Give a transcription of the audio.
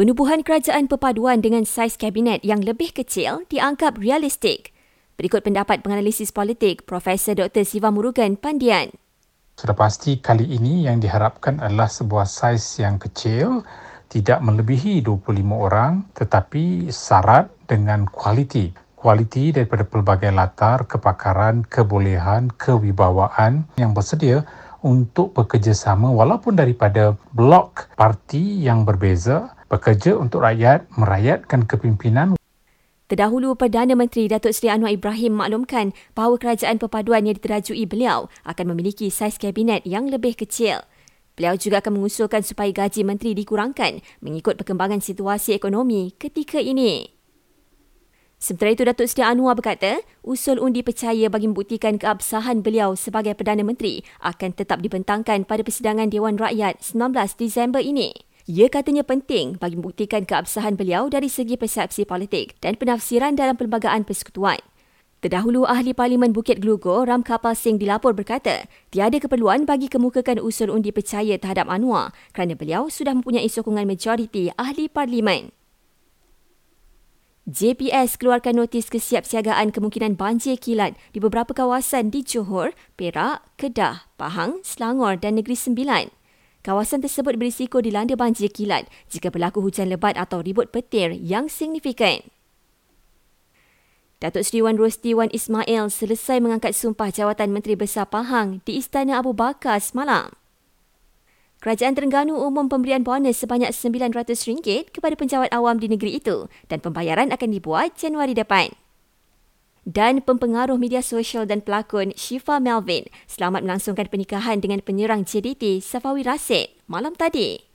Penubuhan kerajaan perpaduan dengan saiz kabinet yang lebih kecil dianggap realistik. Berikut pendapat penganalisis politik Profesor Dr. Siva Murugan Pandian. Sudah pasti kali ini yang diharapkan adalah sebuah saiz yang kecil, tidak melebihi 25 orang, tetapi syarat dengan kualiti. Kualiti daripada pelbagai latar, kepakaran, kebolehan, kewibawaan yang bersedia untuk bekerjasama walaupun daripada blok parti yang berbeza, bekerja untuk rakyat, merayatkan kepimpinan. Terdahulu, Perdana Menteri Datuk Seri Anwar Ibrahim maklumkan bahawa kerajaan perpaduan yang diterajui beliau akan memiliki saiz kabinet yang lebih kecil. Beliau juga akan mengusulkan supaya gaji menteri dikurangkan mengikut perkembangan situasi ekonomi ketika ini. Sementara itu, Datuk Seri Anwar berkata, usul undi percaya bagi membuktikan keabsahan beliau sebagai Perdana Menteri akan tetap dibentangkan pada persidangan Dewan Rakyat 19 Disember ini. Ia katanya penting bagi membuktikan keabsahan beliau dari segi persepsi politik dan penafsiran dalam Perlembagaan Persekutuan. Terdahulu, Ahli Parlimen Bukit Gelugo, Ramkarpal Singh dilapor berkata, tiada keperluan bagi kemukakan usul undi percaya terhadap Anwar kerana beliau sudah mempunyai sokongan majoriti Ahli Parlimen. JPS keluarkan notis kesiapsiagaan kemungkinan banjir kilat di beberapa kawasan di Johor, Perak, Kedah, Pahang, Selangor dan Negeri Sembilan. Kawasan tersebut berisiko dilanda banjir kilat jika berlaku hujan lebat atau ribut petir yang signifikan. Datuk Seri Wan Rosdy Wan Ismail selesai mengangkat sumpah jawatan Menteri Besar Pahang di Istana Abu Bakar semalam. Kerajaan Terengganu umum pemberian bonus sebanyak RM900 kepada penjawat awam di negeri itu dan pembayaran akan dibuat Januari depan. Dan pempengaruh media sosial dan pelakon Shifa Melvin selamat melangsungkan pernikahan dengan penyerang JDT Safawi Rasid malam tadi.